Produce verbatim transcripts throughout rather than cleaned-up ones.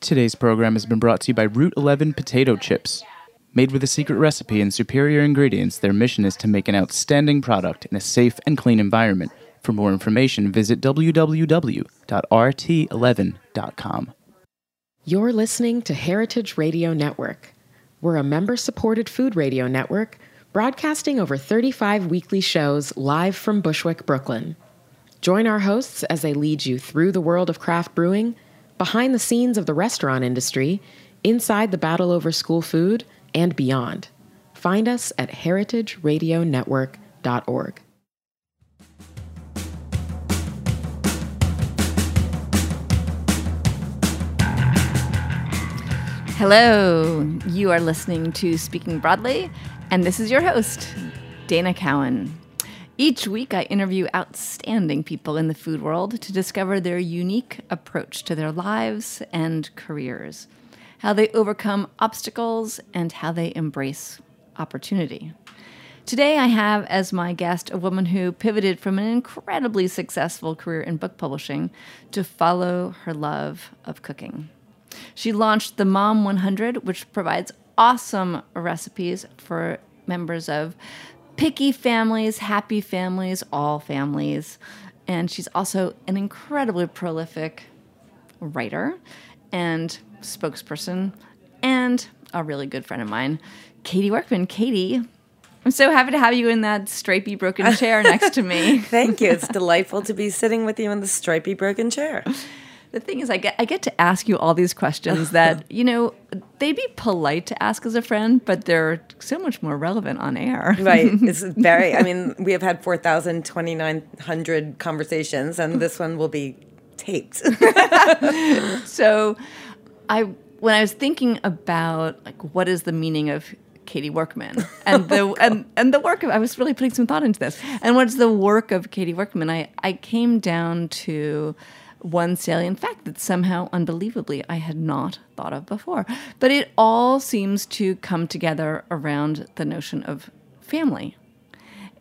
Today's program has been brought to you by Root eleven Potato Chips. Made with a secret recipe and superior ingredients, their mission is to make an outstanding product in a safe and clean environment. For more information, visit w w w dot r t eleven dot com. You're listening to Heritage Radio Network. We're a member-supported food radio network broadcasting over thirty-five weekly shows live from Bushwick, Brooklyn. Join our hosts as they lead you through the world of craft brewing, behind the scenes of the restaurant industry, inside the battle over school food, and beyond. Find us at heritage radio network dot org. Hello, you are listening to Speaking Broadly, and this is your host, Dana Cowan. Each week, I interview outstanding people in the food world to discover their unique approach to their lives and careers, how they overcome obstacles, and how they embrace opportunity. Today, I have as my guest a woman who pivoted from an incredibly successful career in book publishing to follow her love of cooking. She launched the Mom one hundred, which provides awesome recipes for members of picky families, happy families, all families. And she's also an incredibly prolific writer and spokesperson and a really good friend of mine, Katie Workman. Katie, I'm so happy to have you in that stripy broken chair next to me. Thank you. It's delightful to be sitting with you in the stripy broken chair. The thing is, I get I get to ask you all these questions that, you know, they'd be polite to ask as a friend, but they're so much more relevant on air. Right. It's very, I mean, we have had four thousand, twenty-nine hundred conversations, and this one will be taped. So I, when I was thinking about, like, what is the meaning of Katie Workman and the oh, and, and the work of, I was really putting some thought into this, and what's the work of Katie Workman, I, I came down to one salient fact that somehow, unbelievably, I had not thought of before. But it all seems to come together around the notion of family.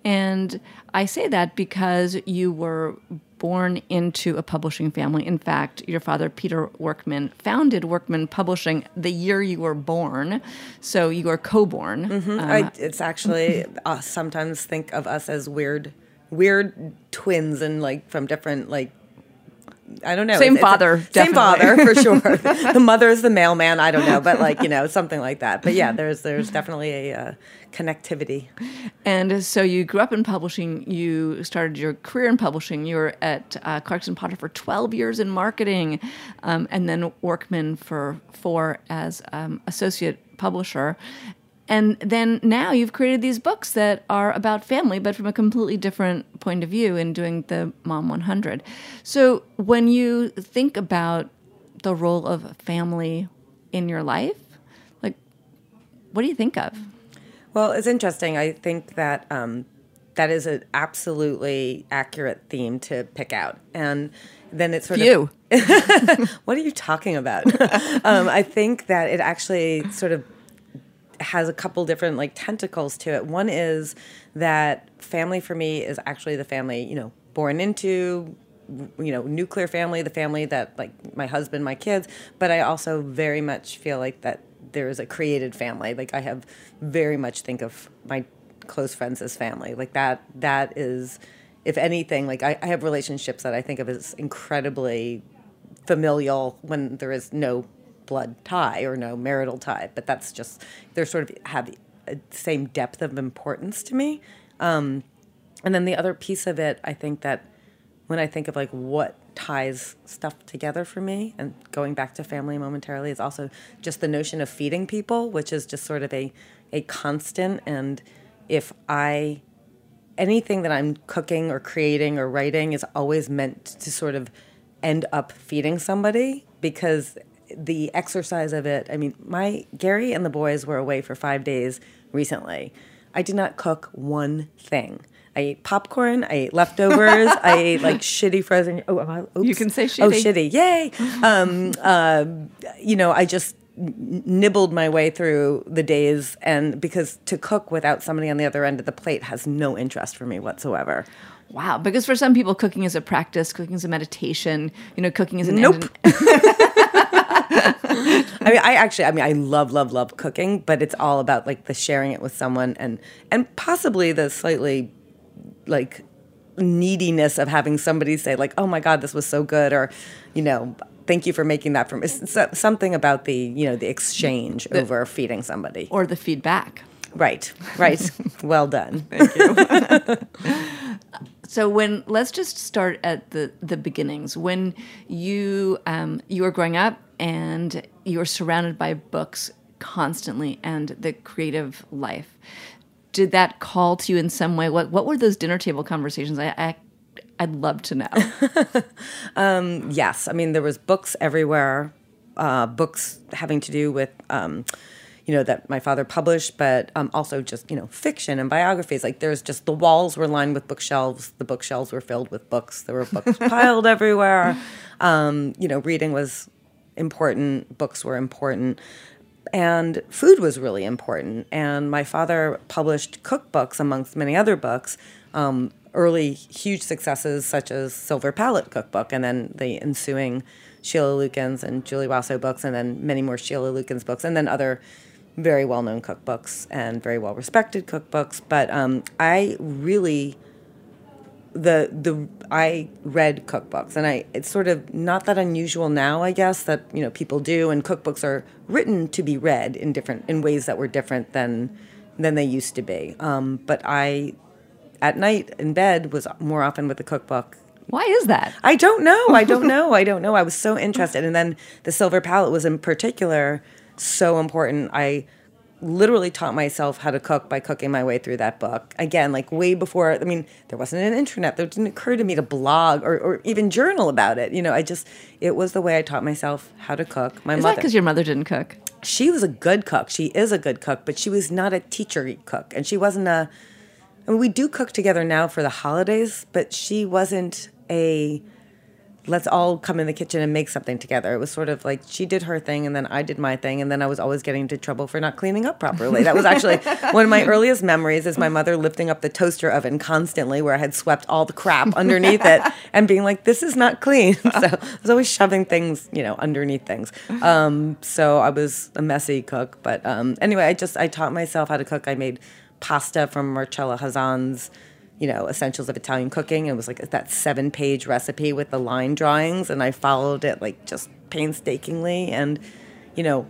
And I say that because you were born into a publishing family. In fact, your father, Peter Workman, founded Workman Publishing the year you were born. So you are co-born. Mm-hmm. Um, I, it's actually, I sometimes think of us as weird, weird twins and, like, from different, like, I don't know. Same it's, father. It's a, same father, for sure. The mother is the mailman. I don't know. But, like, you know, something like that. But, yeah, there's there's definitely a uh, connectivity. And so you grew up in publishing. You started your career in publishing. You were at uh, Clarkson Potter for twelve years in marketing, um, and then Workman for four as um, associate publisher. And then now you've created these books that are about family, but from a completely different point of view in doing the Mom one hundred. So when you think about the role of family in your life, like, what do you think of? Well, it's interesting. I think that um, that is an absolutely accurate theme to pick out. And then it's sort Phew. of... What are you talking about? um, I think that it actually sort of has a couple different, like, tentacles to it. One is that family for me is actually the family, you know, born into, you know, nuclear family, the family that, like, my husband, my kids, but I also very much feel like that there is a created family. Like, I have very much think of my close friends as family. Like, that, that is, if anything, like, I, I have relationships that I think of as incredibly familial when there is no blood tie or no marital tie, but that's just, they're sort of have the same depth of importance to me. Um, and then the other piece of it, I think that when I think of, like, what ties stuff together for me, and going back to family momentarily, is also just the notion of feeding people, which is just sort of a, a constant. And if I, anything that I'm cooking or creating or writing is always meant to sort of end up feeding somebody, because the exercise of it, I mean, my Gary and the boys were away for five days recently. I did not cook one thing. I ate popcorn. I ate leftovers. I ate, like, shitty frozen. Oh, I, oops. You can say shitty. Oh, shitty. Yay. Um, uh, you know, I just nibbled my way through the days, and because to cook without somebody on the other end of the plate has no interest for me whatsoever. Wow. Because for some people, cooking is a practice. Cooking is a meditation. You know, cooking is an... Nope. End- I mean, I actually, I mean, I love, love, love cooking, but it's all about like the sharing it with someone and and possibly the slightly like neediness of having somebody say like, oh my God, this was so good, or, you know, thank you for making that for me. It's something about the, you know, the exchange the, over feeding somebody. Or the feedback. Right, right. Well done. Thank you. So when, let's just start at the, the beginnings. When you um, you were growing up and you were surrounded by books constantly and the creative life, did that call to you in some way? What what were those dinner table conversations? I, I I'd love to know. um, yes. I mean, there was books everywhere, uh, books having to do with, um, you know, that my father published, but um, also just, you know, fiction and biographies. Like there's just the walls were lined with bookshelves. The bookshelves were filled with books. There were books piled everywhere. Um, you know, reading was important. Books were important. And food was really important. And my father published cookbooks amongst many other books, um, early huge successes such as Silver Palate Cookbook, and then the ensuing Sheila Lukins and Julie Wasso books, and then many more Sheila Lukins books, and then other very well-known cookbooks and very well-respected cookbooks. But um, I really the the I read cookbooks, and I it's sort of not that unusual now, I guess, that you know people do, and cookbooks are written to be read in different in ways that were different than than they used to be. Um, but I. At night in bed was more often with the cookbook. Why is that? I don't know. I don't know. I don't know. I was so interested. And then the Silver Palate was in particular so important. I literally taught myself how to cook by cooking my way through that book. Again, like way before, I mean, there wasn't an internet. There didn't occur to me to blog or, or even journal about it. You know, I just, it was the way I taught myself how to cook. My mother. Is that because your mother didn't cook? She was a good cook. She is a good cook, but she was not a teachery cook. And she wasn't a, I mean, we do cook together now for the holidays, but she wasn't a, let's all come in the kitchen and make something together. It was sort of like she did her thing and then I did my thing, and then I was always getting into trouble for not cleaning up properly. That was actually one of my earliest memories is my mother lifting up the toaster oven constantly where I had swept all the crap underneath it and being like, this is not clean. So I was always shoving things, you know, underneath things. Um, so I was a messy cook. But um, anyway, I just, I taught myself how to cook. I made pasta from Marcella Hazan's, you know, Essentials of Italian Cooking. It was like that seven-page recipe with the line drawings, and I followed it like just painstakingly. And, you know,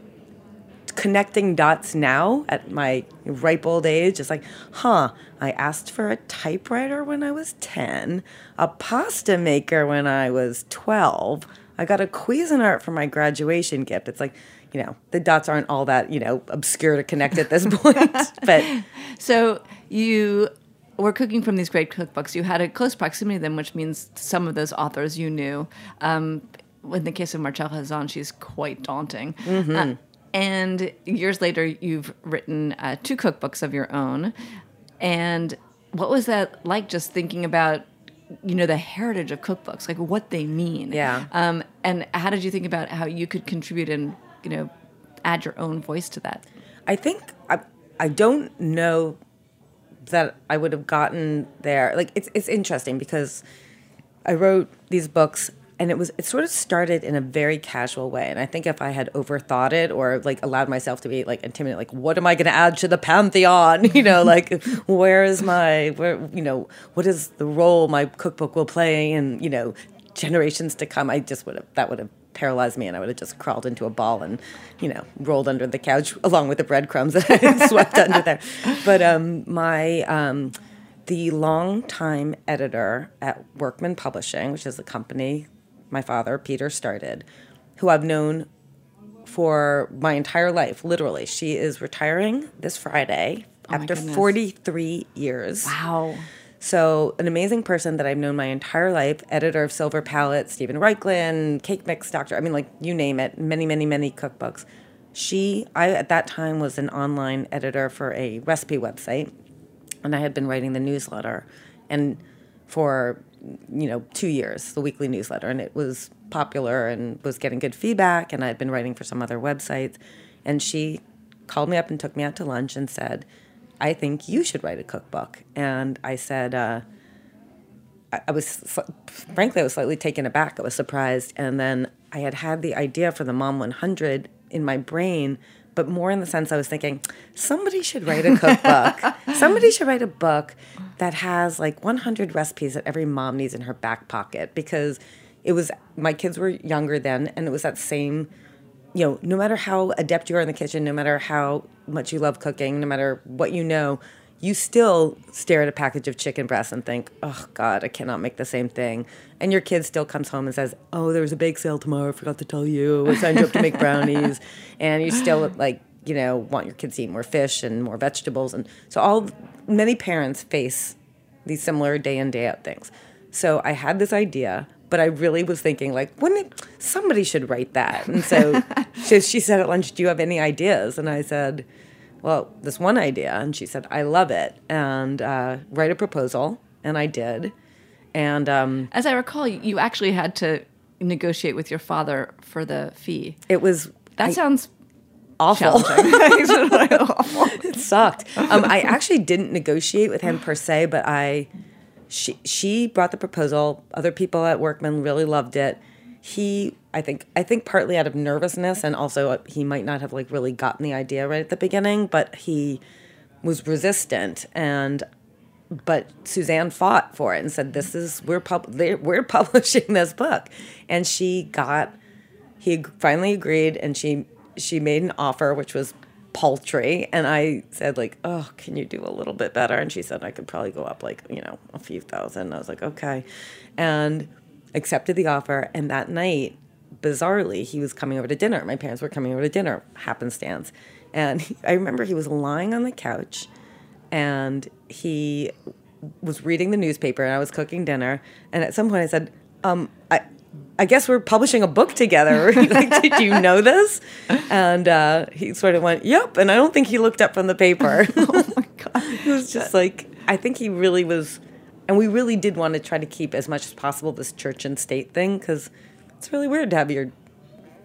connecting dots now at my ripe old age, it's like, huh, I asked for a typewriter when I was ten, a pasta maker when I was twelve. I got a Cuisinart for my graduation gift. It's like, you know, the dots aren't all that, you know, obscure to connect at this point. But so you were cooking from these great cookbooks. You had a close proximity to them, which means some of those authors you knew. Um, in the case of Marcella Hazan, she's quite daunting. Mm-hmm. Uh, and years later, you've written uh, two cookbooks of your own. And what was that like, just thinking about, you know, the heritage of cookbooks, like what they mean? Yeah. Um, and how did you think about how you could contribute and, you know, add your own voice to that? I think I, I don't know that I would have gotten there. Like it's it's interesting because I wrote these books and it was it sort of started in a very casual way. And I think if I had overthought it or like allowed myself to be like intimidated, like what am I going to add to the pantheon? You know, like where is my where you know what is the role my cookbook will play in, you know, generations to come? I just would have that would have. paralyzed me, and I would have just crawled into a ball and, you know, rolled under the couch along with the breadcrumbs that I had swept under there. But um, my um, the longtime editor at Workman Publishing, which is the company my father, Peter, started, who I've known for my entire life, literally. She is retiring this Friday oh after forty-three years. Wow. So an amazing person that I've known my entire life, editor of Silver Palate, Steven Raichlen, Cake Mix Doctor, I mean, like, you name it, many, many, many cookbooks. She, I at that time was an online editor for a recipe website, and I had been writing the newsletter and for, you know, two years, the weekly newsletter, and it was popular and was getting good feedback, and I had been writing for some other websites, and she called me up and took me out to lunch and said, I think you should write a cookbook. And I said, uh, I, I was, frankly, I was slightly taken aback. I was surprised. And then I had had the idea for the Mom one hundred in my brain, but more in the sense I was thinking, somebody should write a cookbook. Somebody should write a book that has like one hundred recipes that every mom needs in her back pocket, because it was, my kids were younger then, and it was that same, you know, no matter how adept you are in the kitchen, no matter how much you love cooking, no matter what you know, you still stare at a package of chicken breasts and think, oh, God, I cannot make the same thing. And your kid still comes home and says, oh, there was a bake sale tomorrow. I forgot to tell you. I signed you up to make brownies. And you still, like, you know, want your kids to eat more fish and more vegetables. And so all many parents face these similar day in, day out things. So I had this idea, but I really was thinking, like, wouldn't it, somebody should write that. And so she, she said at lunch, do you have any ideas? And I said, well, this one idea. And she said, I love it. And uh, write a proposal. And I did. And um, as I recall, you actually had to negotiate with your father for the fee. It was... That I, sounds awful. awful. It sucked. Um, I actually didn't negotiate with him per se, but I... She she brought the proposal. Other people at Workman really loved it. He, I think, I think partly out of nervousness, and also he might not have like really gotten the idea right at the beginning, but he was resistant. And but Suzanne fought for it and said, "This is we're pub- we're publishing this book," and she got. He finally agreed, and she she made an offer, which was paltry, and I said, like, oh, can you do a little bit better? And she said, I could probably go up, like, you know, a few thousand. And I was like, okay. And accepted the offer. And that night, bizarrely, he was coming over to dinner. My parents were coming over to dinner, happenstance. And he, I remember he was lying on the couch, and he was reading the newspaper, and I was cooking dinner. And at some point I said, um, I I guess we're publishing a book together. Like, did you know this? And uh, he sort of went, yep. And I don't think he looked up from the paper. Oh, my God. It was just like, I think he really was, and we really did want to try to keep as much as possible this church and state thing, because it's really weird to have your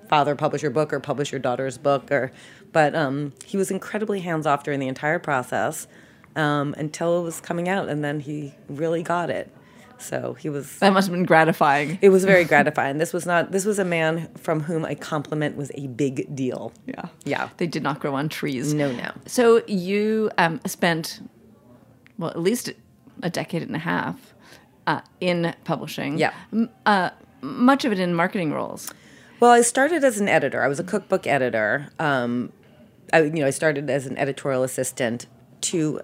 father publish your book or publish your daughter's book. Or, But um, he was incredibly hands-off during the entire process um, until it was coming out, and then he really got it. So he was... That must have been gratifying. It was very gratifying. This was not... This was a man from whom a compliment was a big deal. Yeah. Yeah. They did not grow on trees. No, no. So you um, spent, well, at least a decade and a half uh, in publishing. Yeah. M- uh, much of it in marketing roles. Well, I started as an editor. I was a cookbook editor. Um, I, you know, I started as an editorial assistant to...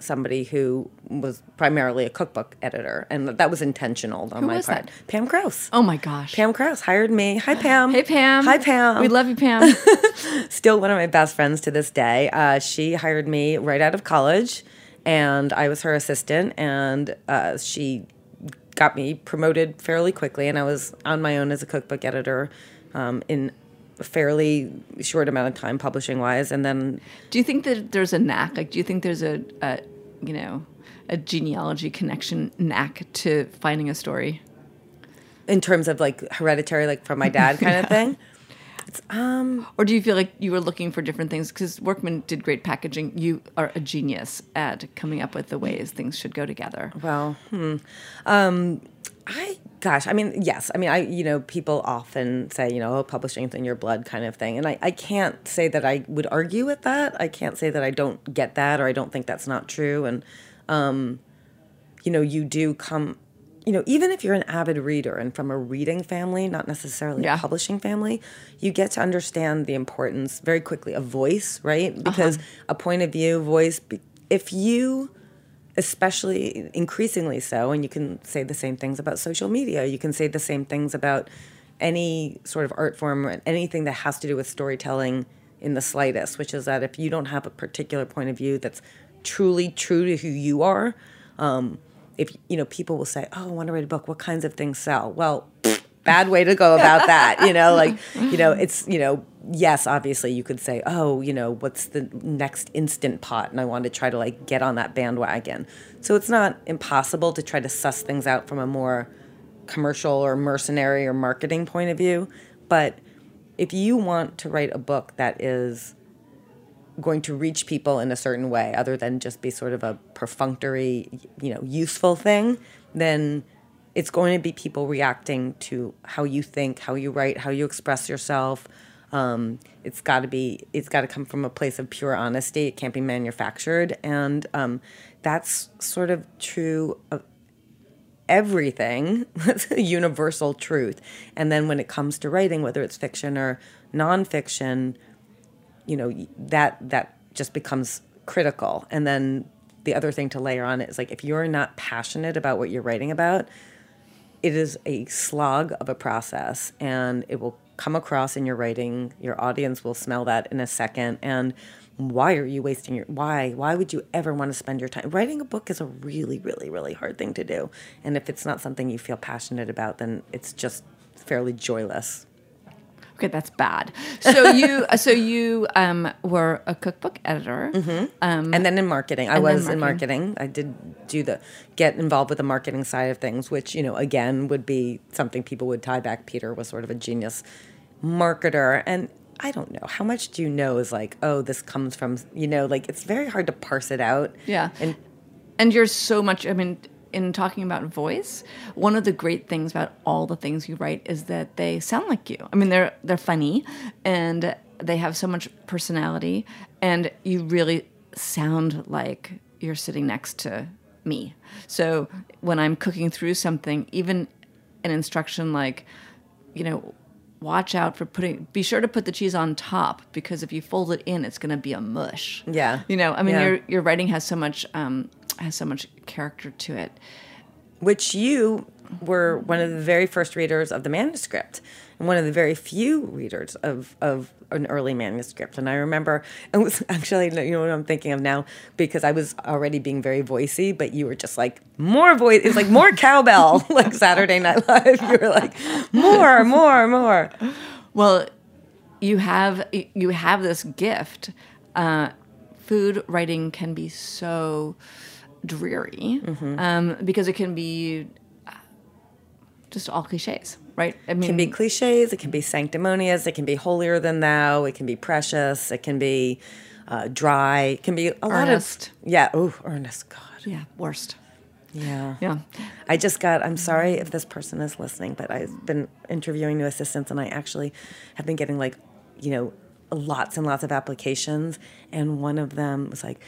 somebody who was primarily a cookbook editor, and that was intentional on who my was part. That? Pam Krauss. Oh my gosh. Pam Krauss hired me. Hi, Pam. Hey, Pam. Hi, Pam. We love you, Pam. Still one of my best friends to this day. Uh, she hired me right out of college, and I was her assistant, and uh, she got me promoted fairly quickly, and I was on my own as a cookbook editor um, in fairly short amount of time publishing-wise, and then... Do you think that there's a knack? Like, do you think there's a, a, you know, a genealogy connection knack to finding a story? In terms of, like, hereditary, like, from my dad kind yeah. of thing? It's, um, or do you feel like you were looking for different things? Because Workman did great packaging. You are a genius at coming up with the ways things should go together. Well, hmm. Um, I... Gosh, I mean, yes. I mean, I you know, people often say, you know, oh, publishing's in your blood kind of thing. And I, I can't say that I would argue with that. I can't say that I don't get that, or I don't think that's not true. And, um, you know, you do come, you know, even if you're an avid reader and from a reading family, not necessarily yeah. a publishing family, you get to understand the importance very quickly of voice, right? Because uh-huh. a point of view, voice, if you... especially increasingly so, and you can say the same things about social media. You can say the same things about any sort of art form or anything that has to do with storytelling in the slightest, which is that if you don't have a particular point of view that's truly true to who you are, um, if, you know, people will say, oh, I want to write a book. What kinds of things sell? Well, bad way to go about that. You know, like, you know, it's, you know, yes, obviously you could say, oh, you know, what's the next Instant Pot? And I want to try to, like, get on that bandwagon. So it's not impossible to try to suss things out from a more commercial or mercenary or marketing point of view. But if you want to write a book that is going to reach people in a certain way, other than just be sort of a perfunctory, you know, useful thing, then it's going to be people reacting to how you think, how you write, how you express yourself, Um, it's got to be, it's got to come from a place of pure honesty. It can't be manufactured. And um, that's sort of true of everything. That's a universal truth. And then when it comes to writing, whether it's fiction or nonfiction, you know, that that just becomes critical. And then the other thing to layer on is, like, if you're not passionate about what you're writing about, it is a slog of a process, and it will come across in your writing. Your audience will smell that in a second. And why are you wasting your, why, why would you ever want to spend your time? Writing a book is a really, really, really hard thing to do. And if it's not something you feel passionate about, then it's just fairly joyless. Okay, that's bad. So you, so you um, were a cookbook editor, mm-hmm. um, and then in marketing, I was marketing. in marketing. I did do the get involved with the marketing side of things, which, you know, again, would be something people would tie back. Peter was sort of a genius marketer, and I don't know how much do you know is like, oh, this comes from, you know, like it's very hard to parse it out. Yeah, and and you're so much. I mean. In talking about voice, one of the great things about all the things you write is that they sound like you. I mean, they're they're funny, and they have so much personality, and you really sound like you're sitting next to me. So when I'm cooking through something, even an instruction like, you know, watch out for putting, be sure to put the cheese on top, because if you fold it in, it's going to be a mush. Yeah. You know, I mean, yeah. your your writing has so much... Um, has so much character to it. Which you were one of the very first readers of the manuscript, and one of the very few readers of, of an early manuscript. And I remember, it was actually, you know what I'm thinking of now, because I was already being very voicey, but you were just like, more voice, it was like more cowbell, like Saturday Night Live. You were like, more, more, more. Well, you have, you have this gift. Uh, food writing can be so... dreary, mm-hmm. um, because it can be just all cliches, right? I mean, it can be cliches, it can be sanctimonious, it can be holier than thou, it can be precious, it can be uh, dry, it can be a earnest. lot of... Yeah, oh, earnest, God. Yeah, worst. Yeah. Yeah. I just got, I'm sorry if this person is listening, but I've been interviewing new assistants, and I actually have been getting, like, you know, lots and lots of applications, and one of them was like,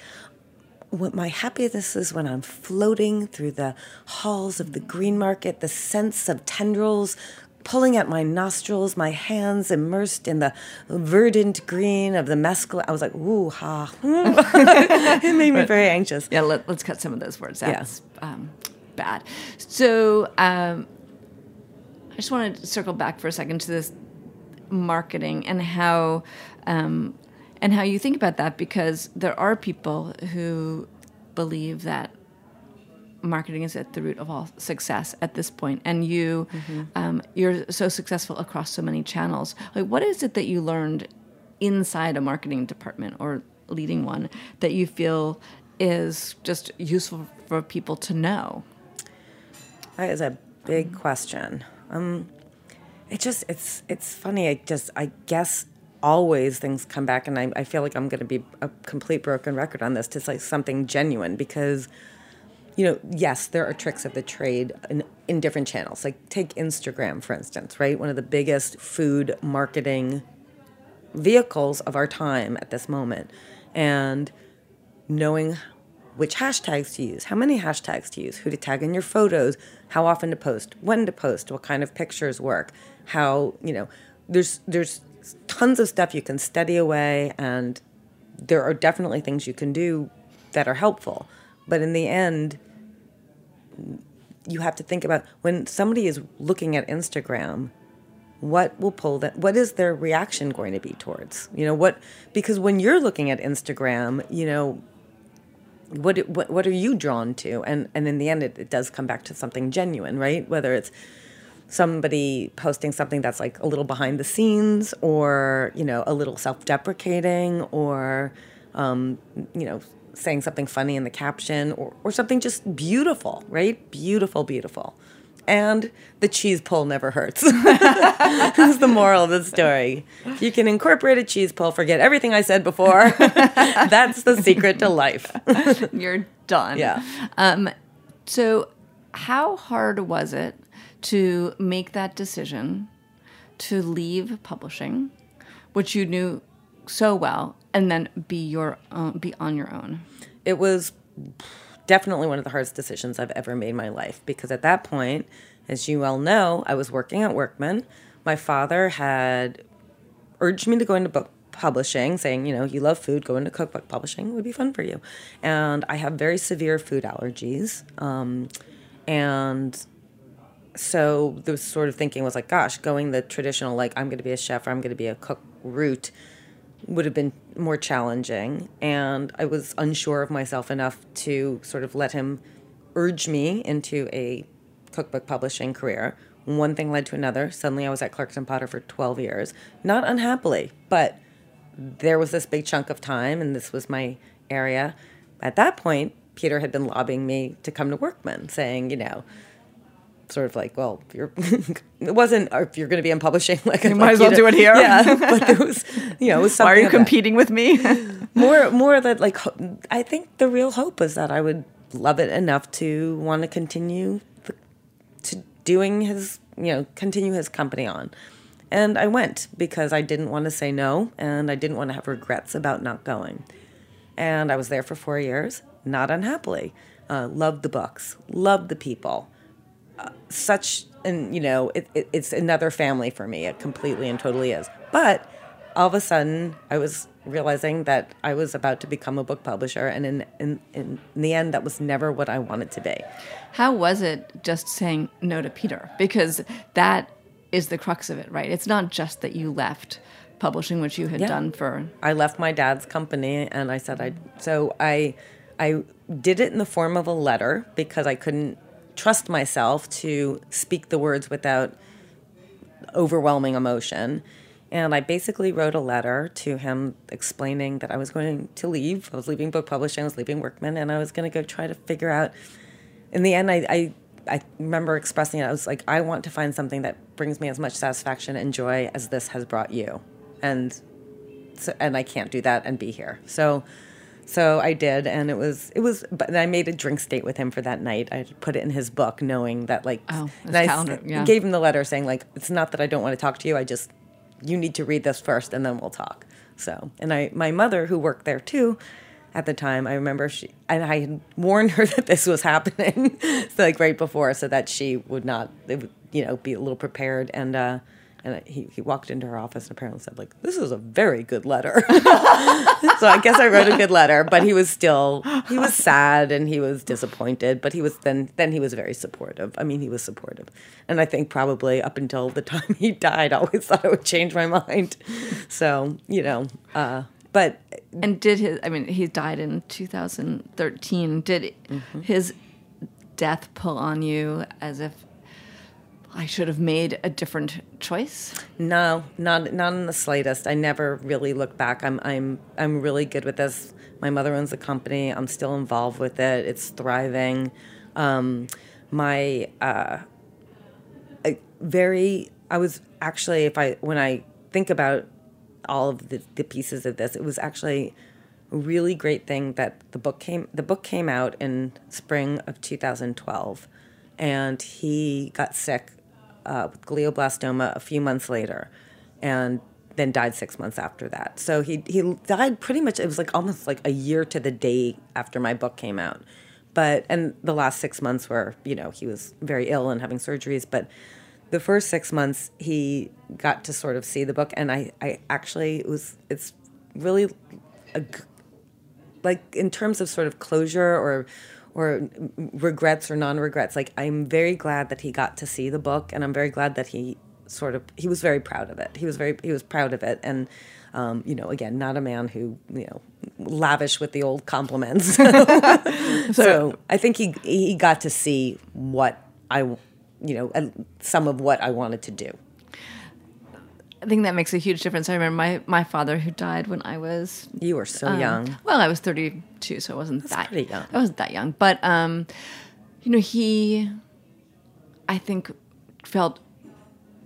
what my happiness is when I'm floating through the halls of the green market, the sense of tendrils pulling at my nostrils, my hands immersed in the verdant green of the mescal. I was like, ooh, ha. It made me very anxious. Yeah, let, let's cut some of those words out. Yes. Yeah. Um, bad. So um, I just want to circle back for a second to this marketing and how... Um, And how you think about that, because there are people who believe that marketing is at the root of all success at this point. And you, mm-hmm. um, you're so successful across so many channels. Like, what is it that you learned inside a marketing department or leading one that you feel is just useful for people to know? That is a big question. Um, it just, it's, it's funny. I just, I guess. Always things come back, and I, I feel like I'm going to be a complete broken record on this, to say something genuine, because, you know, yes, there are tricks of the trade in, in different channels. Like, take Instagram, for instance, right? One of the biggest food marketing vehicles of our time at this moment. And knowing which hashtags to use, how many hashtags to use, who to tag in your photos, how often to post, when to post, what kind of pictures work, how, you know, there's there's... tons of stuff you can study away, and there are definitely things you can do that are helpful. But in the end, you have to think about, when somebody is looking at Instagram, what will pull that? What is their reaction going to be towards? You know, what, because when you're looking at Instagram, you know, what what, what are you drawn to? And and in the end, it, it does come back to something genuine, right? Whether it's somebody posting something that's like a little behind the scenes, or, you know, a little self-deprecating, or, um, you know, saying something funny in the caption, or, or something just beautiful, right? Beautiful, beautiful. And the cheese pull never hurts. That's the moral of the story. You can incorporate a cheese pull. Forget everything I said before. That's the secret to life. You're done. Yeah. Um, so how hard was it to make that decision to leave publishing, which you knew so well, and then be your own, be on your own? It was definitely one of the hardest decisions I've ever made in my life, because at that point, as you well know, I was working at Workman. My father had urged me to go into book publishing, saying, you know, you love food, go into cookbook publishing. It would be fun for you. And I have very severe food allergies. Um, and so the sort of thinking was like, gosh, going the traditional, like, I'm going to be a chef or I'm going to be a cook route would have been more challenging. And I was unsure of myself enough to sort of let him urge me into a cookbook publishing career. One thing led to another. Suddenly I was at Clarkson Potter for twelve years. Not unhappily, but there was this big chunk of time, and this was my area. At that point, Peter had been lobbying me to come to Workman, saying, you know, sort of like, well, if you're it wasn't, or if you're going to be in publishing, like, you might as well do it here. Yeah, but there was, you know, it was something. Why are you competing with me? more, more that, like, I think the real hope was that I would love it enough to want to continue the, to doing his, you know, continue his company on. And I went because I didn't want to say no, and I didn't want to have regrets about not going. And I was there for four years, not unhappily. Uh, loved the books, loved the people. Uh, such, and you know, it, it, it's another family for me. It completely and totally is. But all of a sudden, I was realizing that I was about to become a book publisher, and in, in, in the end, that was never what I wanted to be. How was it just saying no to Peter? Because that is the crux of it, right? It's not just that you left publishing, which you had yeah. done for... I left my dad's company, and I said I... So I, I did it in the form of a letter, because I couldn't trust myself to speak the words without overwhelming emotion. And I basically wrote a letter to him explaining that I was going to leave. I was leaving book publishing, I was leaving Workman, and I was going to go try to figure out... In the end, I... I I remember expressing it. I was like, I want to find something that brings me as much satisfaction and joy as this has brought you. And so, and I can't do that and be here. So so I did, and it was, it was. But I made a drinks date with him for that night. I put it in his book, knowing that, like, oh, and I calendar, yeah. gave him the letter saying, like, it's not that I don't want to talk to you. I just, you need to read this first, and then we'll talk. So, and I, my mother, who worked there too, at the time, I remember she, and I had warned her that this was happening, so like right before, so that she would not, it would, you know, be a little prepared. And uh, and he, he walked into her office and apparently said, like, this is a very good letter. So I guess I wrote a good letter, but he was still, he was sad and he was disappointed, but he was, then, then he was very supportive. I mean, he was supportive. And I think probably up until the time he died, I always thought I would change my mind. So, you know, uh But and did his? I mean, he died in two thousand thirteen. Did mm-hmm. his death pull on you as if I should have made a different choice? No, not not in the slightest. I never really look back. I'm I'm I'm really good with this. My mother owns the company. I'm still involved with it. It's thriving. Um, my uh, I very. I was actually if I when I think about. all of the, the pieces of this. It was actually a really great thing that the book came the book came out in spring of two thousand twelve, and he got sick uh, with glioblastoma a few months later, and then died six months after that. So he he died pretty much, it was like almost like a year to the day after my book came out. But, and the last six months were, you know, he was very ill and having surgeries, but the first six months, he got to sort of see the book, and I, I actually, it was, it's really, a, like, in terms of sort of closure or or regrets or non-regrets, like, I'm very glad that he got to see the book, and I'm very glad that he sort of, he was very proud of it. He was very, he was proud of it, and, um, you know, again, not a man who, you know, lavish with the old compliments. so, so I think he he got to see what I you know, some of what I wanted to do. I think that makes a huge difference. I remember my, my father who died when I was... You were so um, young. Well, I was thirty-two, so I wasn't That's that... pretty young. I wasn't that young. But, um, you know, he, I think, felt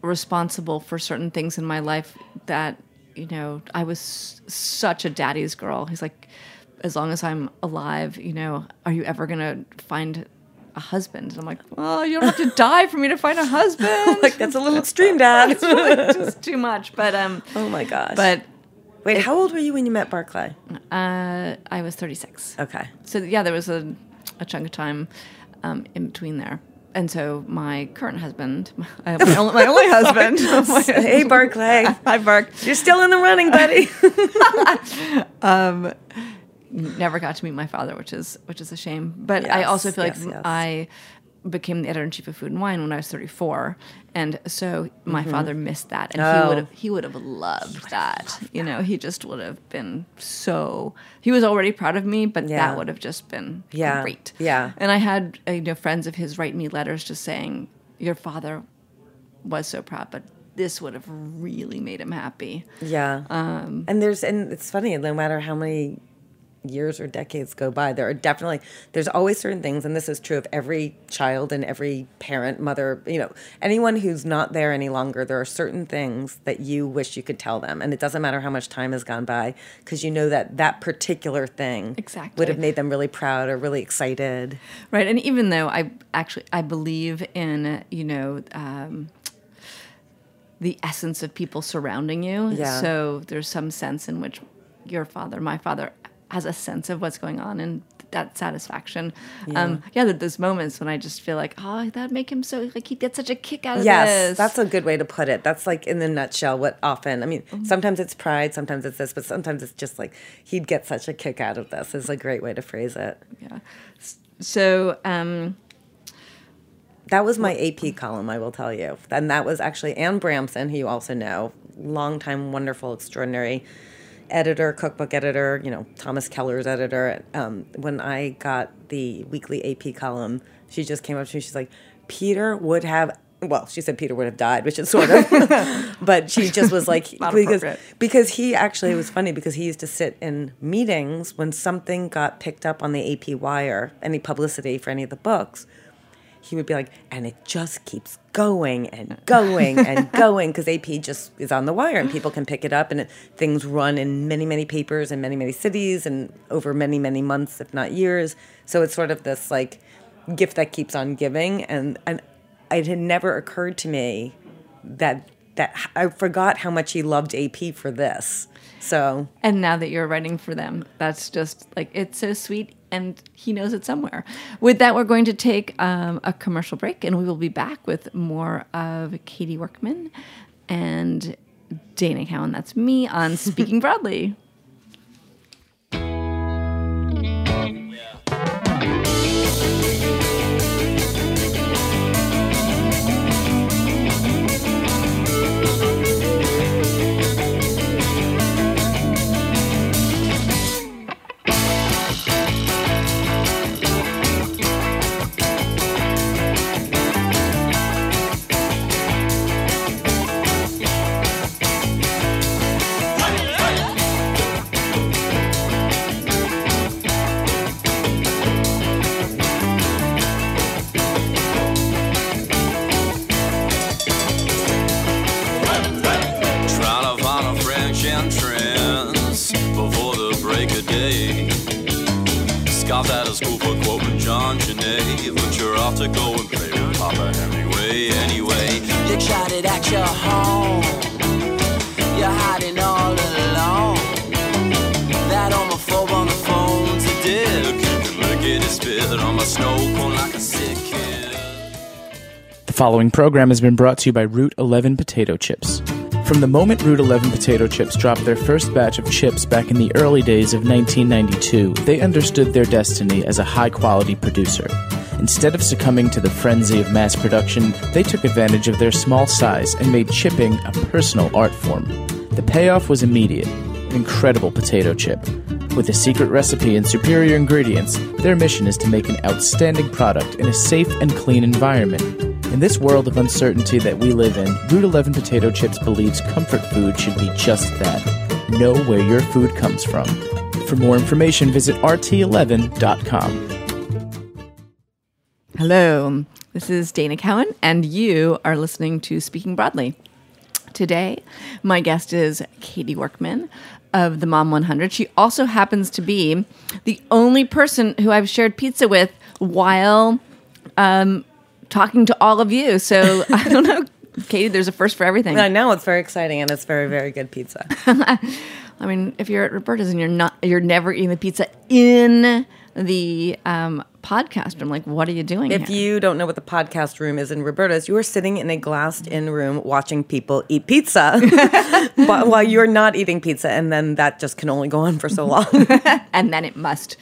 responsible for certain things in my life that, you know, I was such a daddy's girl. He's like, as long as I'm alive, you know, are you ever going to find... a husband. And I'm like, well, you don't have to die for me to find a husband. Like, that's a little extreme, Dad. It's really just too much. But um, oh my gosh. But wait, it, how old were you when you met Barclay? Uh, I was thirty-six. Okay. So yeah, there was a, a chunk of time um, in between there. And so my current husband, my, my only, my only husband. My, hey, Barclay. Hi, Bark. You're still in the running, buddy. um, never got to meet my father, which is which is a shame. But yes, I also feel like yes, yes. I became the editor-in-chief of Food and Wine when I was thirty-four, and so my mm-hmm. father missed that, and oh. he would have he would have loved that. Loved you know, that. He just would have been so. He was already proud of me, but yeah. that would have just been yeah. great. Yeah. And I had you know friends of his write me letters just saying, "Your father was so proud, but this would have really made him happy." Yeah. Um, and there's and it's funny, no matter how many years or decades go by, there are definitely there's always certain things, and this is true of every child and every parent, mother, you know, anyone who's not there any longer, there are certain things that you wish you could tell them, and it doesn't matter how much time has gone by, because you know that that particular thing exactly would have made them really proud or really excited, right? And even though I actually I believe in you know um the essence of people surrounding you, yeah. so there's some sense in which your father, my father, has a sense of what's going on and that satisfaction. Yeah, um, yeah those moments when I just feel like, oh, that'd make him so, like, he'd get such a kick out of yes, this. Yes, that's a good way to put it. That's, like, in the nutshell, what often, I mean, mm-hmm. sometimes it's pride, sometimes it's this, but sometimes it's just, like, he'd get such a kick out of this is a great way to phrase it. Yeah. So, um... that was my A P column, I will tell you. And that was actually Ann Bramson, who you also know, longtime, wonderful, extraordinary editor, cookbook editor, you know, Thomas Keller's editor. Um, when I got the weekly A P column, she just came up to me. She's like, Peter would have, well, she said Peter would have died, which is sort of, but she just was like, because, because he actually, it was funny because he used to sit in meetings when something got picked up on the A P wire, any publicity for any of the books. He would be like, and it just keeps going and going and going because A P just is on the wire and people can pick it up and it, things run in many, many papers in many, many cities and over many, many months, if not years. So it's sort of this like gift that keeps on giving. And, and it had never occurred to me that that I forgot how much he loved A P for this. So and now that you're writing for them, that's just like it's so sweet. And he knows it somewhere. With that, we're going to take um, a commercial break, and we will be back with more of Katie Workman and Dana Cowan. That's me on Speaking Broadly. The following program has been brought to you by Root eleven Potato Chips. From the moment Root eleven Potato Chips dropped their first batch of chips back in the early days of nineteen ninety-two, they understood their destiny as a high-quality producer. Instead of succumbing to the frenzy of mass production, they took advantage of their small size and made chipping a personal art form. The payoff was immediate, an incredible potato chip. With a secret recipe and superior ingredients, their mission is to make an outstanding product in a safe and clean environment. In this world of uncertainty that we live in, Root eleven Potato Chips believes comfort food should be just that. Know where your food comes from. For more information, visit R T eleven dot com. Hello, this is Dana Cowan, and you are listening to Speaking Broadly. Today, my guest is Katie Workman of the Mom one hundred. She also happens to be the only person who I've shared pizza with while um, talking to all of you. So I don't know, Katie, there's a first for everything. I know, it's very exciting, and it's very, very good pizza. I mean, if you're at Roberta's and you're not, you're never eating the pizza in the um, podcast room, like, what are you doing If here? You don't know what the podcast room is in Roberta's, you are sitting in a glassed-in room watching people eat pizza but while you're not eating pizza, and then that just can only go on for so long. And then it must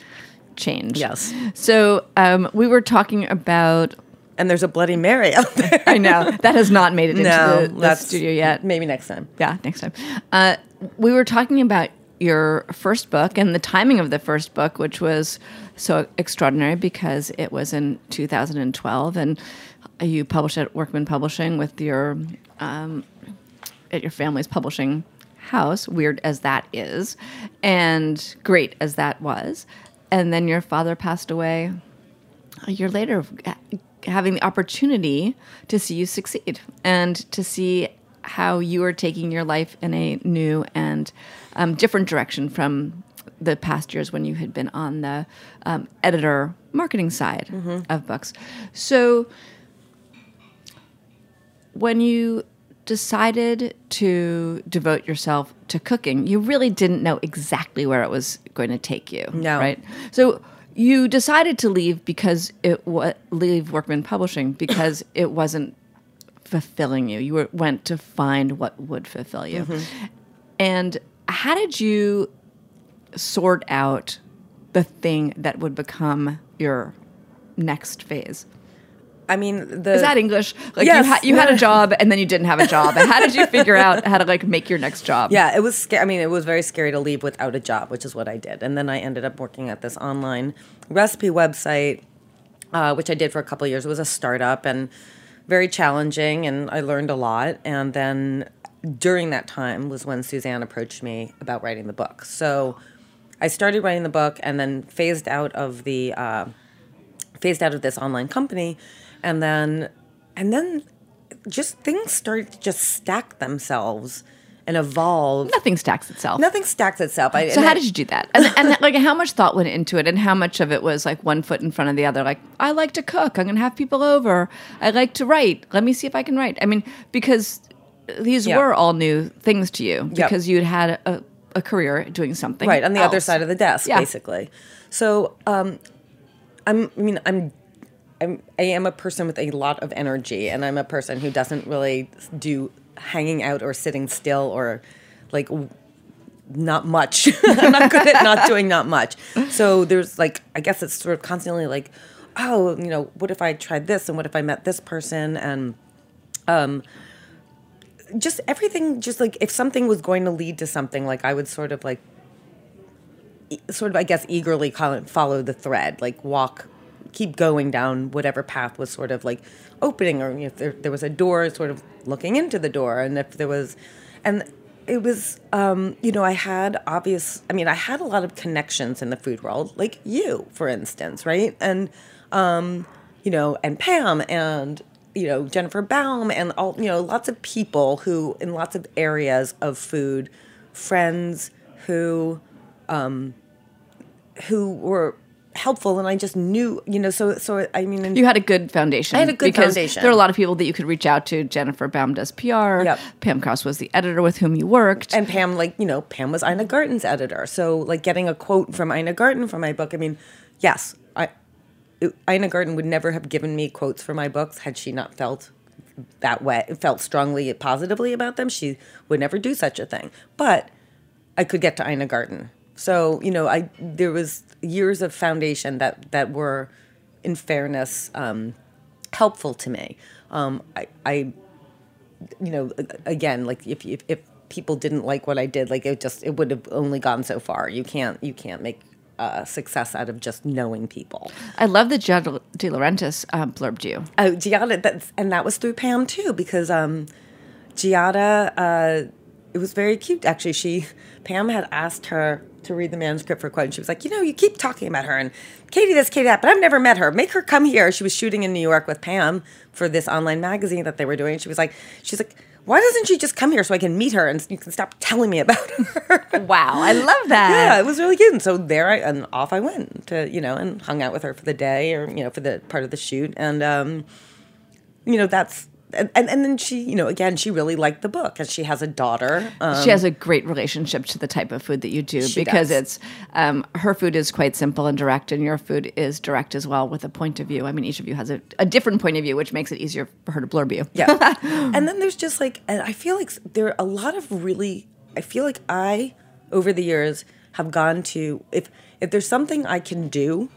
change. Yes. So um, we were talking about... And there's a Bloody Mary out there. I know. That has not made it into no, the, the studio yet. Maybe next time. Yeah, next time. Uh, we were talking about your first book and the timing of the first book, which was so extraordinary because it was in two thousand twelve, and you published at Workman Publishing with your um, at your family's publishing house, weird as that is, and great as that was. And then your father passed away a year later, having the opportunity to see you succeed and to see how you are taking your life in a new and um, different direction from the past years when you had been on the um, editor marketing side mm-hmm. of books. So when you decided to devote yourself to cooking, you really didn't know exactly where it was going to take you. No. Right? So you decided to leave because it wa- leave Workman Publishing because it wasn't fulfilling you. You were, went to find what would fulfill you. Mm-hmm. And how did you sort out the thing that would become your next phase? I mean, the... Is that English? Like, yes. You, ha- you had a job, and then you didn't have a job. How did you figure out how to, like, make your next job? Yeah, it was scary. I mean, it was very scary to leave without a job, which is what I did. And then I ended up working at this online recipe website, uh, which I did for a couple of years. It was a startup, and very challenging, and I learned a lot. And then during that time was when Suzanne approached me about writing the book. So I started writing the book, and then phased out of the... Uh, phased out of this online company. And then, and then, just things started to just stack themselves and evolve. Nothing stacks itself. Nothing stacks itself. I, so how I, did you do that? And, and like, how much thought went into it, and how much of it was like one foot in front of the other? Like, I like to cook. I'm going to have people over. I like to write. Let me see if I can write. I mean, because these yeah. were all new things to you because yep. you'd had a, a career doing something right on the else. Other side of the desk, yeah. basically. So, um, I'm. I mean, I'm. I'm, I am a person with a lot of energy, and I'm a person who doesn't really do hanging out or sitting still or, like, w- not much. I'm not good at not doing not much. So there's, like, I guess it's sort of constantly like, oh, you know, what if I tried this, and what if I met this person, and um, just everything, just, like, if something was going to lead to something, like, I would sort of, like, e- sort of, I guess, eagerly call it, follow the thread, like, walk keep going down whatever path was sort of like opening, or if there, there was a door, sort of looking into the door. And if there was, and it was, um, you know, I had obvious, I mean, I had a lot of connections in the food world, like you, for instance, right? And, um, you know, and Pam and, you know, Jennifer Baum and all, you know, lots of people who in lots of areas of food, friends who, um, who were helpful, and I just knew, you know, so, so I mean... And you had a good foundation. I had a good because foundation. There are a lot of people that you could reach out to. Jennifer Baum does P R. Yep. Pam Krauss was the editor with whom you worked. And Pam, like, you know, Pam was Ina Garten's editor. So, like, getting a quote from Ina Garten for my book, I mean, yes, I, it, Ina Garten would never have given me quotes for my books had she not felt that way, felt strongly positively about them. She would never do such a thing. But I could get to Ina Garten. So, you know, I there was years of foundation that, that were, in fairness, um, helpful to me. Um, I, I, you know, again, like if, if if people didn't like what I did, like it just it would have only gone so far. You can't you can't make uh, success out of just knowing people. I love that Giada De Laurentiis uh, blurbed you. Oh, Giada, that's, and that was through Pam too, because um, Giada, uh, it was very cute actually. She Pam had asked her. to read the manuscript for a quote, and she was like, you know, you keep talking about her, and Katie this, Katie that, but I've never met her. Make her come here. She was shooting in New York with Pam for this online magazine that they were doing. She was like, she's like, why doesn't she just come here so I can meet her and you can stop telling me about her? Wow, I love that. Yeah, it was really cute. And so there I, and off I went to, you know, and hung out with her for the day or, you know, for the part of the shoot. And, um, you know, that's, and, and, and then she, you know, again, she really liked the book, and she has a daughter. Um, she has a great relationship to the type of food that you do, because does. it's um, her food is quite simple and direct, and your food is direct as well with a point of view. I mean, each of you has a, a different point of view, which makes it easier for her to blurb you. Yeah. And then there's just like, and I feel like there are a lot of really, I feel like I, over the years, have gone to, if if there's something I can do,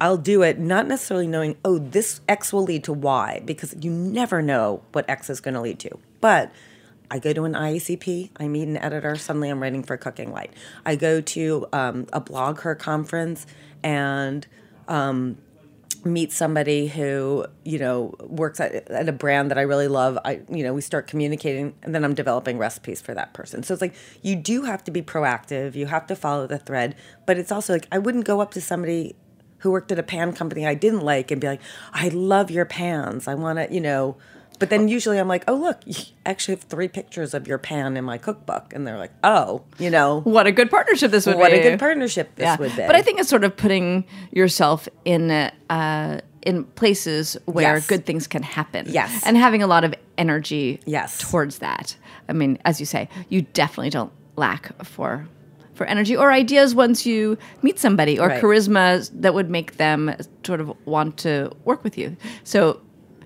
I'll do it, not necessarily knowing, oh, this X will lead to Y, because you never know what X is going to lead to. But I go to an I A C P, I meet an editor, suddenly I'm writing for Cooking Light. I go to um, a blog her conference and um, meet somebody who, you know, works at, at a brand that I really love. I, you know, we start communicating, and then I'm developing recipes for that person. So it's like, you do have to be proactive. You have to follow the thread. But it's also like, I wouldn't go up to somebody who worked at a pan company I didn't like and be like, I love your pans. I want to, you know. But then usually I'm like, oh, look, you actually have three pictures of your pan in my cookbook. And they're like, oh, you know. What a good partnership this would what be. What a good partnership this yeah. would be. But I think it's sort of putting yourself in uh, in places where yes. good things can happen. Yes. And having a lot of energy yes. towards that. I mean, as you say, you definitely don't lack for for energy or ideas once you meet somebody, or right. charisma that would make them sort of want to work with you. So,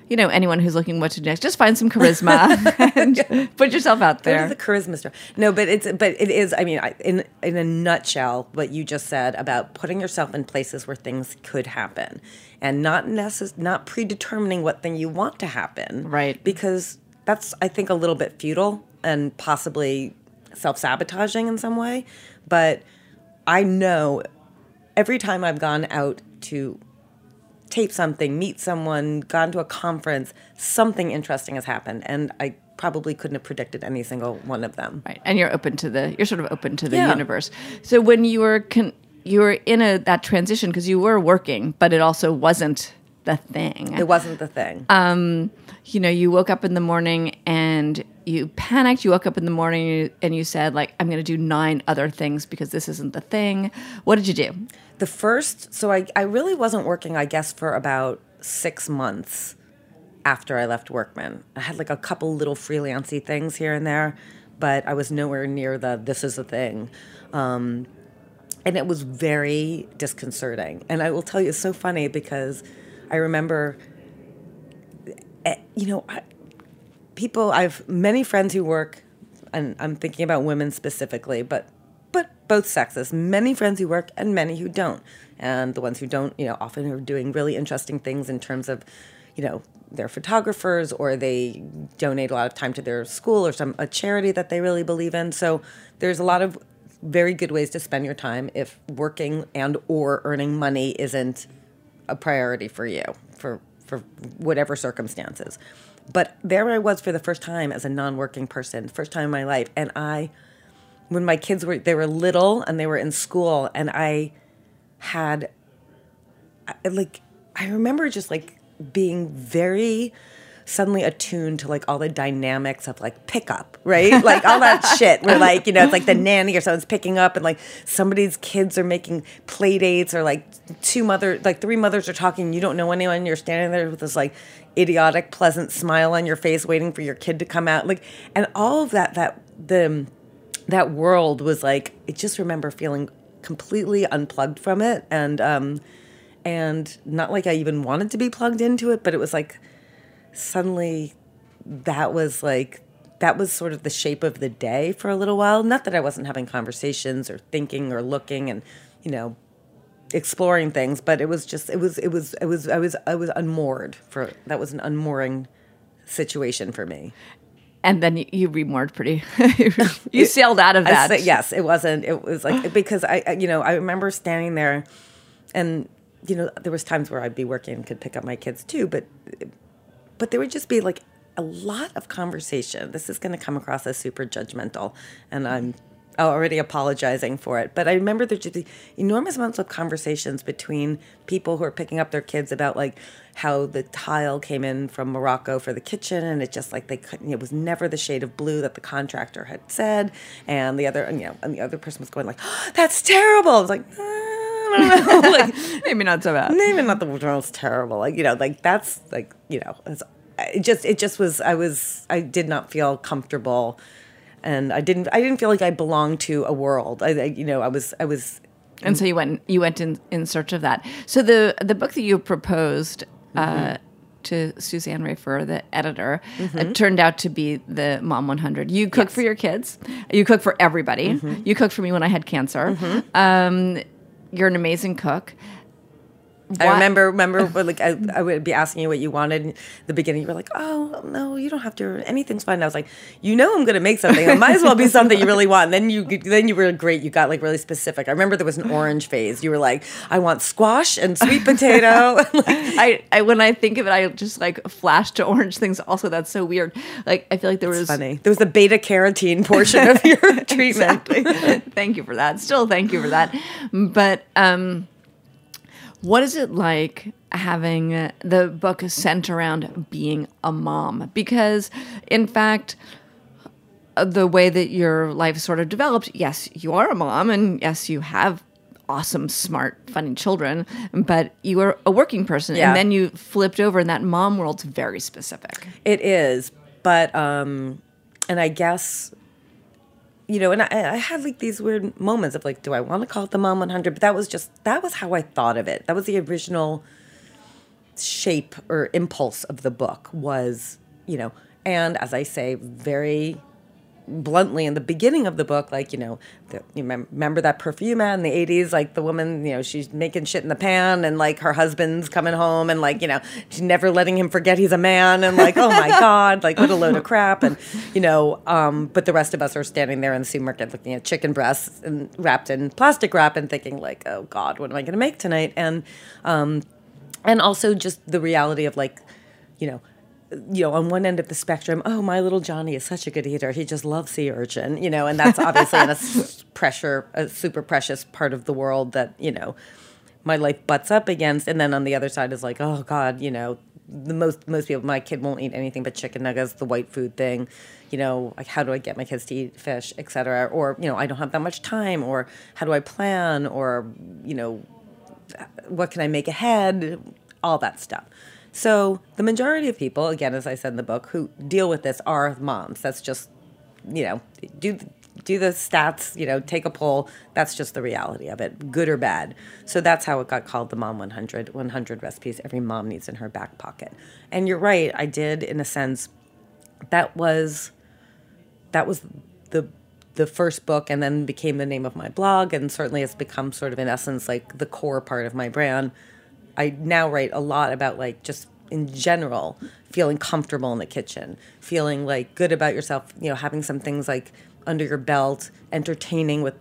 you know, anyone who's looking what to do next, just find some charisma and put yourself out there. Go to the charisma store. No, but it's but it is. I mean, I, in in a nutshell, what you just said about putting yourself in places where things could happen, and not necess- not predetermining what thing you want to happen, right? Because that's, I think, a little bit futile and possibly self-sabotaging in some way. But I know every time I've gone out to tape something, meet someone, gone to a conference, something interesting has happened. And I probably couldn't have predicted any single one of them. Right. And you're open to the, you're sort of open to the yeah. universe. So when you were, con- you were in a, that transition, because you were working, but it also wasn't the thing. It wasn't the thing. Um, you know, you woke up in the morning and you panicked. You woke up in the morning and you said, like, I'm going to do nine other things because this isn't the thing. What did you do? The first, so I, I really wasn't working, I guess, for about six months after I left Workman. I had like a couple little freelance-y things here and there, but I was nowhere near the this is the thing. Um, and it was very disconcerting. And I will tell you, it's so funny because I remember, you know, I, people, I have many friends who work, and I'm thinking about women specifically, but but both sexes, many friends who work and many who don't. And the ones who don't, you know, often are doing really interesting things in terms of, you know, they're photographers, or they donate a lot of time to their school or some a charity that they really believe in. So there's a lot of very good ways to spend your time if working and or earning money isn't a priority for you, for, for whatever circumstances. But there I was for the first time as a non-working person, first time in my life. And I, when my kids were, they were little and they were in school, and I had, I, like, I remember just like being very suddenly attuned to like all the dynamics of like pickup, right? Like all that shit where like, you know, it's like the nanny or someone's picking up, and like somebody's kids are making play dates, or like two mother, like three mothers are talking. You don't know anyone. You're standing there with this like idiotic, pleasant smile on your face waiting for your kid to come out. Like, and all of that, that, the, that world was like, I just remember feeling completely unplugged from it. And, um, and not like I even wanted to be plugged into it, but it was like, suddenly that was like, that was sort of the shape of the day for a little while. Not that I wasn't having conversations or thinking or looking and, you know, exploring things, but it was just, it was, it was, it was, I was, I was unmoored for, that was an unmooring situation for me. And then you, you remoored pretty, you it, sailed out of that. I, yes, it wasn't, it was like, because I, you know, I remember standing there and, you know, there was times where I'd be working and could pick up my kids too, but it, But there would just be like a lot of conversation. This is going to come across as super judgmental, and I'm already apologizing for it. But I remember there just the enormous amounts of conversations between people who are picking up their kids about like how the tile came in from Morocco for the kitchen, and it just like they couldn't, it was never the shade of blue that the contractor had said. And the other, and, you know, and the other person was going like, oh, "That's terrible." I was like, I don't know, like maybe not so bad. Maybe not the world's terrible. Like you know, like that's like you know, it's, it just it just was. I was I did not feel comfortable. And I didn't. I didn't feel like I belonged to a world. I, I, you know, I was. I was. And so you went. You went in, in search of that. So the the book that you proposed mm-hmm. uh, to Suzanne Rafer, the editor, mm-hmm. uh, turned out to be the Mom one hundred. You cook yes. for your kids. You cook for everybody. Mm-hmm. You cooked for me when I had cancer. Mm-hmm. Um, you're an amazing cook. What? I remember, remember, like I, I would be asking you what you wanted. In the beginning, you were like, "Oh no, you don't have to. Anything's fine." And I was like, "You know, I'm going to make something. It might as well be something you really want." And then you, then you were great. You got like really specific. I remember there was an orange phase. You were like, "I want squash and sweet potato." And, like, I, I, when I think of it, I just like flash to orange things. Also, that's so weird. Like I feel like there was funny. There was the beta carotene portion of your treatment. Exactly. Thank you for that. Still, thank you for that. But. um What is it like having the book centered around being a mom? Because, in fact, the way that your life sort of developed, yes, you are a mom, and yes, you have awesome, smart, funny children, but you are a working person, yeah. and then you flipped over, and that mom world's very specific. It is, but, um, and I guess... You know, and I, I had like these weird moments of like, do I want to call it the Mom one hundred? But that was just, that was how I thought of it. That was the original shape or impulse of the book was, you know, and as I say, very bluntly in the beginning of the book, like, you know, the, you mem- remember that perfume ad in the eighties? Like the woman, you know, she's making shit in the pan and like her husband's coming home and like, you know, she's never letting him forget he's a man and like, oh my God, like what a load of crap. And, you know, um, but the rest of us are standing there in the supermarket looking at chicken breasts and wrapped in plastic wrap and thinking like, oh God, what am I going to make tonight? And, um, and also just the reality of like, you know, you know, on one end of the spectrum, oh, my little Johnny is such a good eater. He just loves sea urchin, you know, and that's obviously in a s- pressure, a super precious part of the world that, you know, my life butts up against. And then on the other side is like, oh, God, you know, the most most people, my kid won't eat anything but chicken nuggets, the white food thing, you know, like how do I get my kids to eat fish, et cetera, or, you know, I don't have that much time, or how do I plan, or, you know, what can I make ahead, all that stuff. So the majority of people, again, as I said in the book, who deal with this are moms. That's just, you know, do do the stats, you know, take a poll. That's just the reality of it, good or bad. So that's how it got called the Mom one hundred, one hundred recipes every mom needs in her back pocket. And you're right, I did, in a sense, that was that was the the first book and then became the name of my blog, and certainly it's become sort of, in essence, like the core part of my brand. I now write a lot about like just in general feeling comfortable in the kitchen, feeling like good about yourself, you know, having some things like under your belt, entertaining with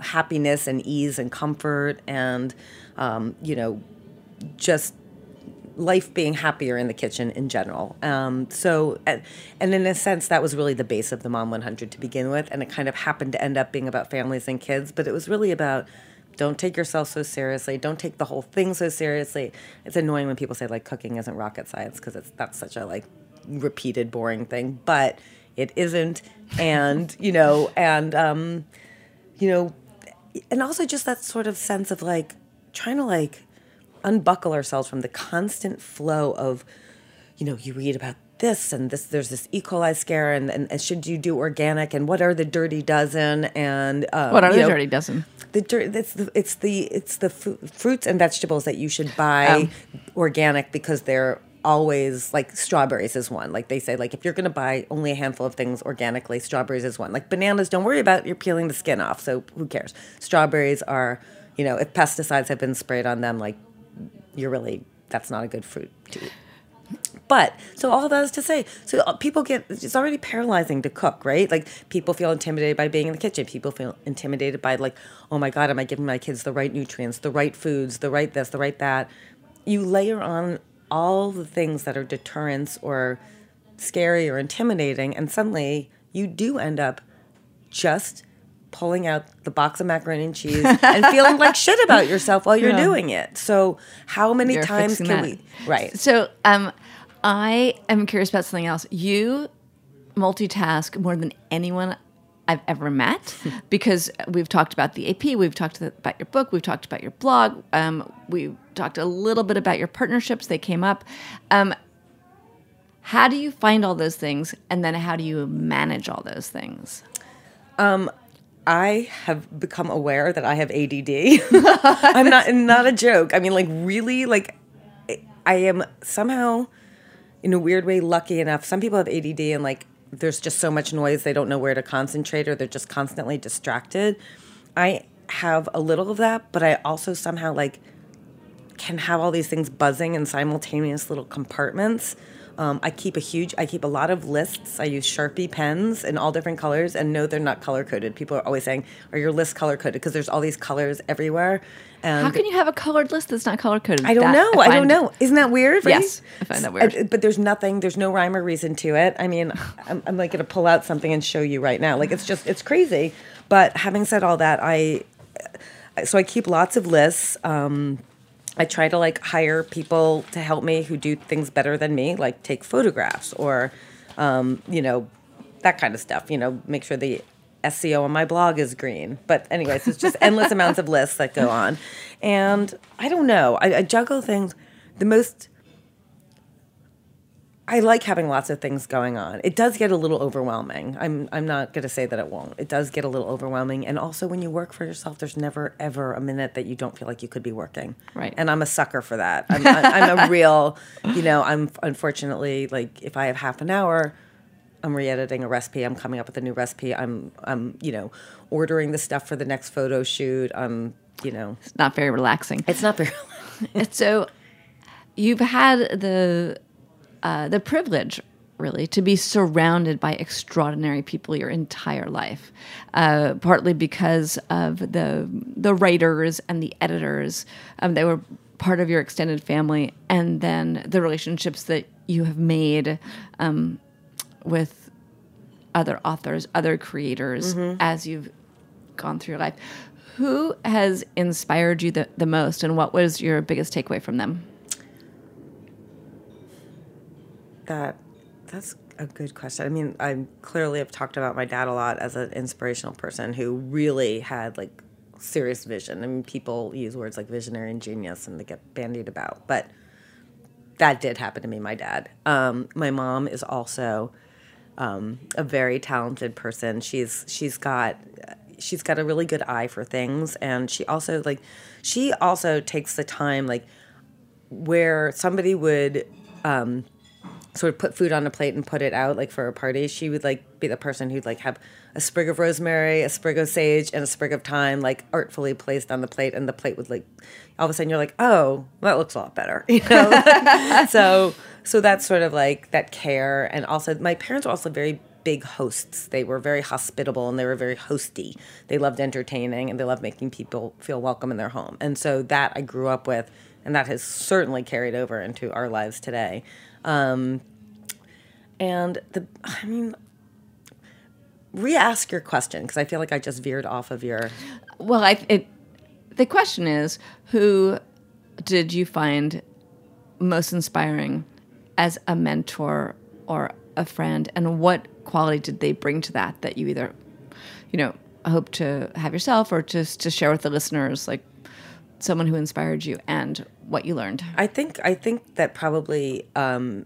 happiness and ease and comfort and, um, you know, just life being happier in the kitchen in general. Um, so, and, and in a sense, that was really the base of the Mom one hundred to begin with. And it kind of happened to end up being about families and kids, but it was really about don't take yourself so seriously. Don't take the whole thing so seriously. It's annoying when people say, like, cooking isn't rocket science because it's that's such a, like, repeated, boring thing. But it isn't. And, you know, and, um, you know, and also just that sort of sense of, like, trying to, like, unbuckle ourselves from the constant flow of, you know, you read about this and this, there's this E. coli scare and, and, and should you do organic and what are the Dirty Dozen and... Um, what are the know, Dirty Dozen? The dirt, it's the it's the it's the fu- fruits and vegetables that you should buy um, organic because they're always like strawberries is one. Like they say, like if you're going to buy only a handful of things organically, strawberries is one. Like bananas, don't worry about you're peeling the skin off, so who cares? Strawberries are, you know, if pesticides have been sprayed on them, like you're really that's not a good fruit to eat. But, so all that is to say, so people get, it's already paralyzing to cook, right? Like, people feel intimidated by being in the kitchen. People feel intimidated by, like, oh my God, am I giving my kids the right nutrients, the right foods, the right this, the right that? You layer on all the things that are deterrents or scary or intimidating, and suddenly you do end up just pulling out the box of macaroni and cheese and feeling like shit about yourself while you're yeah. doing it. So how many you're times can that. we? Right. So um, I am curious about something else. You multitask more than anyone I've ever met, because we've talked about the A P, we've talked about your book, we've talked about your blog, um, we've talked a little bit about your partnerships. They came up. Um, how do you find all those things, and then how do you manage all those things? Um, I have become aware that I have A D D. I'm not not a joke. I mean, like, really, like, I am somehow, in a weird way, lucky enough. Some people have A D D and, like, there's just so much noise they don't know where to concentrate, or they're just constantly distracted. I have a little of that, but I also somehow, like, can have all these things buzzing in simultaneous little compartments. Um, I keep a huge, I keep a lot of lists. I use Sharpie pens in all different colors, and no, they're not color-coded. People are always saying, are your lists color-coded? Because there's all these colors everywhere. And how can you have a colored list that's not color-coded? I don't that, know. I, I don't know. Isn't that weird? Right? Yes, I find that weird. I, but there's nothing, there's no rhyme or reason to it. I mean, I'm, I'm like going to pull out something and show you right now. Like, it's just, it's crazy. But having said all that, I, so I keep lots of lists. Um I try to, like, hire people to help me who do things better than me, like take photographs or, um, you know, that kind of stuff, you know, make sure the S E O on my blog is green. But anyways, it's just endless amounts of lists that go on. And I don't know. I, I juggle things. The most – I like having lots of things going on. It does get a little overwhelming. I'm, I'm not going to say that it won't. It does get a little overwhelming. And also, when you work for yourself, there's never, ever a minute that you don't feel like you could be working. Right. And I'm a sucker for that. I'm, I'm, I'm a real, you know, I'm unfortunately, like, if I have half an hour, I'm re-editing a recipe. I'm coming up with a new recipe. I'm, I'm, you know, ordering the stuff for the next photo shoot. I'm, you know. It's not very relaxing. It's not very relaxing. So you've had the... Uh, the privilege, really, to be surrounded by extraordinary people your entire life, uh, partly because of the the writers and the editors. Um, they were part of your extended family, and then the relationships that you have made um, with other authors, other creators, mm-hmm. as you've gone through your life. Who has inspired you the, the most, and what was your biggest takeaway from them? That that's a good question. I mean, I clearly have talked about my dad a lot as an inspirational person who really had, like, serious vision. I mean, people use words like visionary and genius and they get bandied about, but that did happen to me. My dad. Um, my mom is also um, a very talented person. She's she's got she's got a really good eye for things, and she also like she also takes the time, like, where somebody would. Um, sort of put food on a plate and put it out, like, for a party, she would, like, be the person who'd, like, have a sprig of rosemary, a sprig of sage, and a sprig of thyme, like, artfully placed on the plate, and the plate would, like, all of a sudden you're like, oh, that looks a lot better, you know? so so that's sort of, like, that care. And also, my parents were also very big hosts. They were very hospitable, and they were very hosty. They loved entertaining, and they loved making people feel welcome in their home. And so that I grew up with, and that has certainly carried over into our lives today. Um, and the, I mean, re-ask your question, because I feel like I just veered off of your. Well, I, it, the question is, who did you find most inspiring as a mentor or a friend, and what quality did they bring to that that you either, you know, hope to have yourself or just to share with the listeners, like someone who inspired you and what you learned? I think I think that probably um,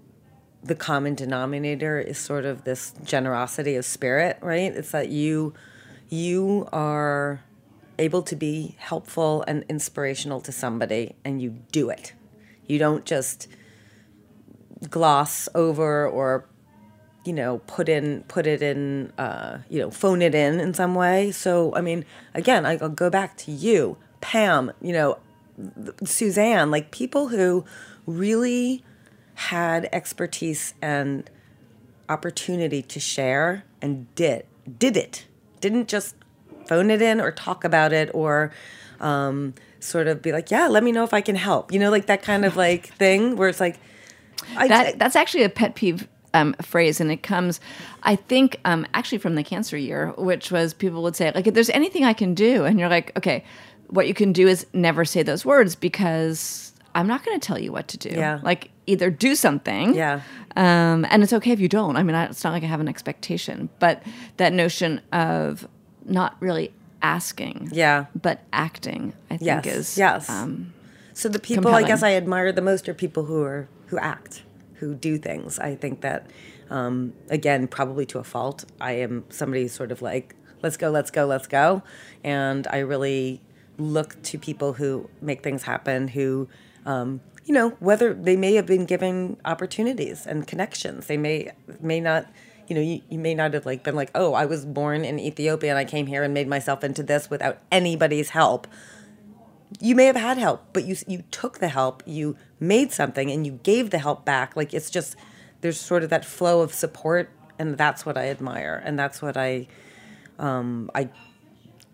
the common denominator is sort of this generosity of spirit, right? It's that you you are able to be helpful and inspirational to somebody, and you do it. You don't just gloss over or, you know, put in, put it in, uh, you know, phone it in in some way. So, I mean, again, I'll go back to you, Pam, you know, Suzanne, like, people who really had expertise and opportunity to share and did did it, didn't just phone it in or talk about it or um, sort of be like, yeah, let me know if I can help, you know, like that kind of like thing where it's like, I, that, that's actually a pet peeve um, phrase, and it comes, I think, um, actually from the cancer year, which was people would say, like, if there's anything I can do, and you're like, okay, what you can do is never say those words, because I'm not going to tell you what to do. Yeah. Like, either do something. Yeah. Um, and it's okay if you don't. I mean, I, it's not like I have an expectation. But that notion of not really asking, yeah, but acting, I think yes. is yes. Um, so the people compelling. I guess I admire the most are people who are who act, who do things. I think that, um, again, probably to a fault, I am somebody sort of like, let's go, let's go, let's go. And I really look to people who make things happen, who... Um, you know, whether they may have been given opportunities and connections. They may may not, you know, you, you may not have like been like, oh, I was born in Ethiopia and I came here and made myself into this without anybody's help. You may have had help, but you you took the help, you made something, and you gave the help back. Like, it's just, there's sort of that flow of support, and that's what I admire, and that's what I, um, I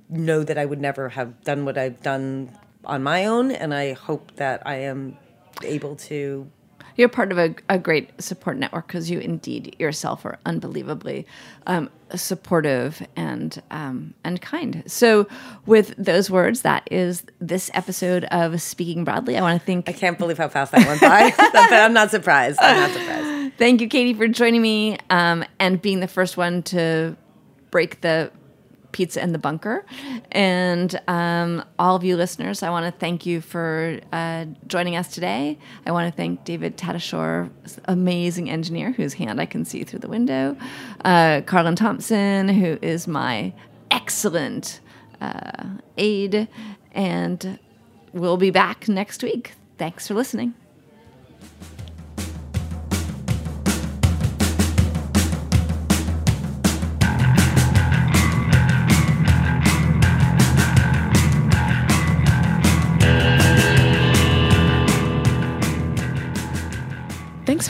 know that I would never have done what I've done on my own, and I hope that I am able to... You're part of a, a great support network, because you indeed yourself are unbelievably um, supportive and um, and kind. So with those words, that is this episode of Speaking Broadly. I want to thank... I can't believe how fast that went by, but I'm not surprised. I'm not surprised. Thank you, Katie, for joining me um, and being the first one to break the... pizza in the bunker. And um, all of you listeners, I want to thank you for uh, joining us today. I want to thank David Tatashore, amazing engineer whose hand I can see through the window. Uh, Carlin Thompson, who is my excellent uh, aide. And we'll be back next week. Thanks for listening. Thanks